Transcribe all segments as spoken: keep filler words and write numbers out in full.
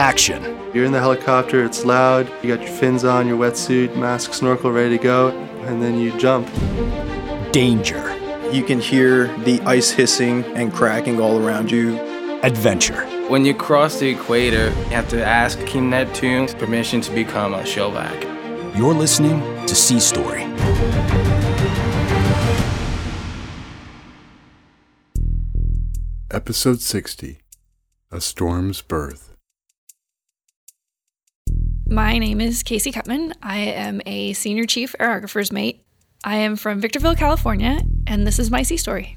action. You're in the helicopter, it's loud, you got your fins on, your wetsuit, mask, snorkel, ready to go, and then you jump. Danger. You can hear the ice hissing and cracking all around you. Adventure. When you cross the equator, you have to ask King Neptune's permission to become a shellback. You're listening to Sea Story. Episode sixty, A Storm's Birth. My name is Kasey Kutman. I am a senior chief aerographer's mate. I am from Victorville, California, and this is my Sea Story.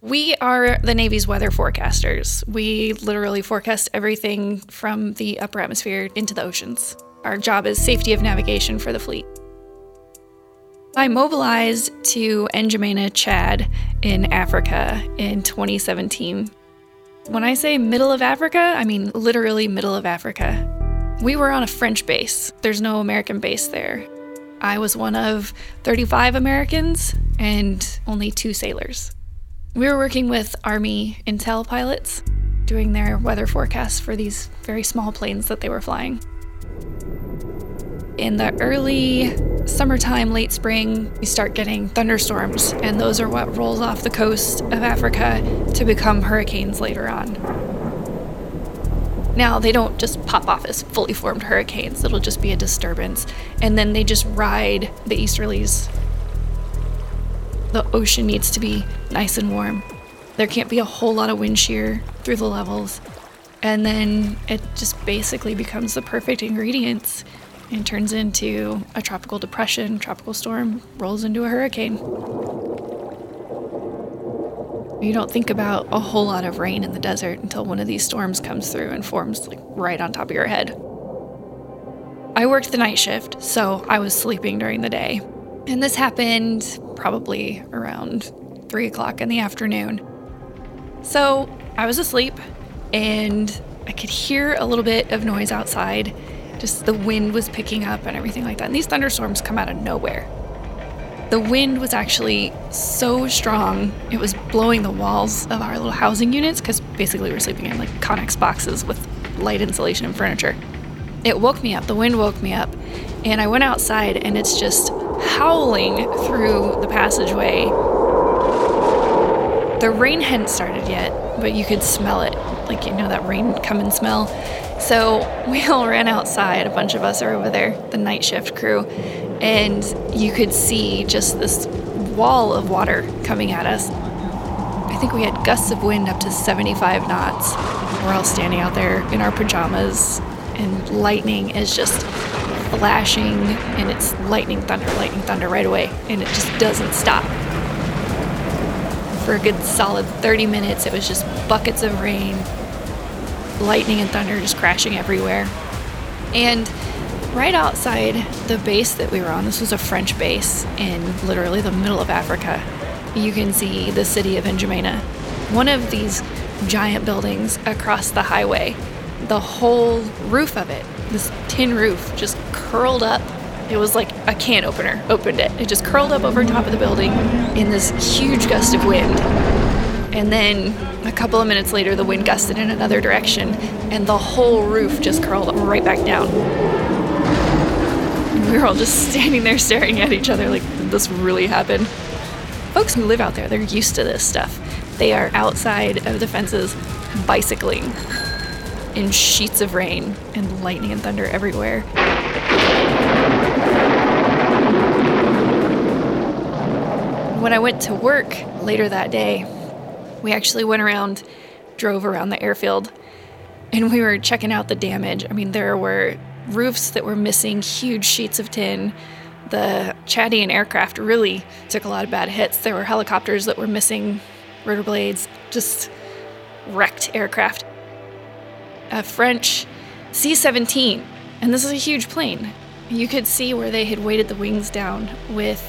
We are the Navy's weather forecasters. We literally forecast everything from the upper atmosphere into the oceans. Our job is safety of navigation for the fleet. I mobilized to N'Djamena, Chad, in Africa in twenty seventeen. When I say middle of Africa, I mean literally middle of Africa. We were on a French base. There's no American base there. I was one of thirty-five Americans and only two sailors. We were working with Army intel pilots, doing their weather forecasts for these very small planes that they were flying. In the early summertime, late spring, we start getting thunderstorms, and those are what rolls off the coast of Africa to become hurricanes later on. Now, they don't just pop off as fully formed hurricanes. It'll just be a disturbance, and then they just ride the Easterlies. The ocean needs to be nice and warm. There can't be a whole lot of wind shear through the levels. And then it just basically becomes the perfect ingredients and turns into a tropical depression, tropical storm, rolls into a hurricane. You don't think about a whole lot of rain in the desert until one of these storms comes through and forms like right on top of your head. I worked the night shift, so I was sleeping during the day. And this happened probably around three o'clock in the afternoon. So I was asleep and I could hear a little bit of noise outside. Just the wind was picking up and everything like that. And these thunderstorms come out of nowhere. The wind was actually so strong, it was blowing the walls of our little housing units, because basically we were sleeping in like Connex boxes with light insulation and furniture. It woke me up, the wind woke me up, and I went outside and it's just howling through the passageway. The rain hadn't started yet, but you could smell it. Like, you know, that rain come and smell. So we all ran outside. A bunch of us are over there, the night shift crew. And you could see just this wall of water coming at us. I think we had gusts of wind up to seventy-five knots. We're all standing out there in our pajamas, and lightning is just flashing, and it's lightning thunder, lightning thunder right away, and it just doesn't stop. For a good solid thirty minutes, it was just buckets of rain, lightning and thunder just crashing everywhere. And right outside the base that we were on, this was a French base in literally the middle of Africa, you can see the city of N'Djamena, one of these giant buildings across the highway. The whole roof of it, this tin roof, just curled up. It was like a can opener opened it. It just curled up over top of the building in this huge gust of wind. And then a couple of minutes later, the wind gusted in another direction, and the whole roof just curled up right back down. And we were all just standing there staring at each other like, did this really happen? Folks who live out there, they're used to this stuff. They are outside of the fences bicycling in sheets of rain and lightning and thunder everywhere. When I went to work later that day, we actually went around, drove around the airfield, and we were checking out the damage. I mean, there were roofs that were missing huge sheets of tin. The Chadian aircraft really took a lot of bad hits. There were helicopters that were missing rotor blades, just wrecked aircraft. A French C seventeen, and this is a huge plane. You could see where they had weighted the wings down with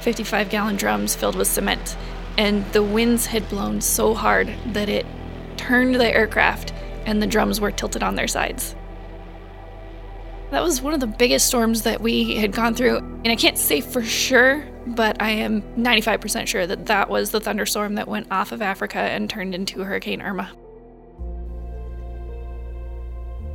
fifty-five gallon drums filled with cement, and the winds had blown so hard that it turned the aircraft and the drums were tilted on their sides. That was one of the biggest storms that we had gone through, and I can't say for sure, but I am ninety-five percent sure that that was the thunderstorm that went off of Africa and turned into Hurricane Irma.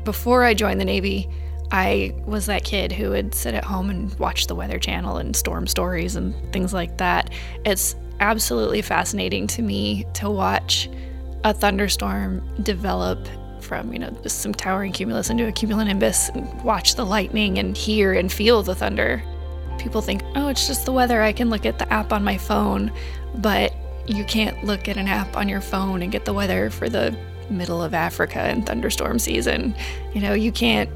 Before I joined the Navy, I was that kid who would sit at home and watch the Weather Channel and storm stories and things like that. It's absolutely fascinating to me to watch a thunderstorm develop from, you know, just some towering cumulus into a cumulonimbus and watch the lightning and hear and feel the thunder. People think, oh, it's just the weather. I can look at the app on my phone, but you can't look at an app on your phone and get the weather for the middle of Africa in thunderstorm season. You know, you can't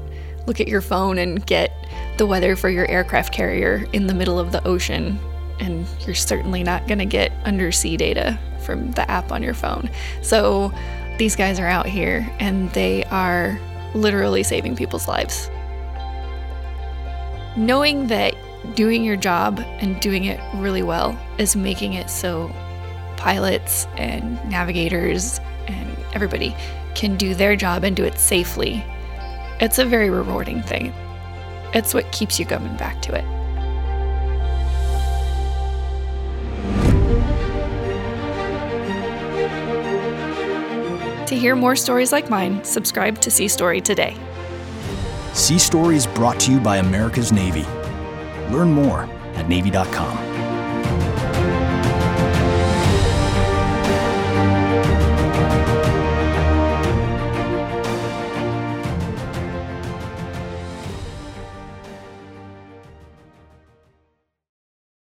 look at your phone and get the weather for your aircraft carrier in the middle of the ocean. And you're certainly not going to get undersea data from the app on your phone. So these guys are out here and they are literally saving people's lives. Knowing that doing your job and doing it really well is making it so pilots and navigators and everybody can do their job and do it safely, it's a very rewarding thing. It's what keeps you coming back to it. To hear more stories like mine, subscribe to Sea Story today. Sea Story is brought to you by America's Navy. Learn more at Navy dot com.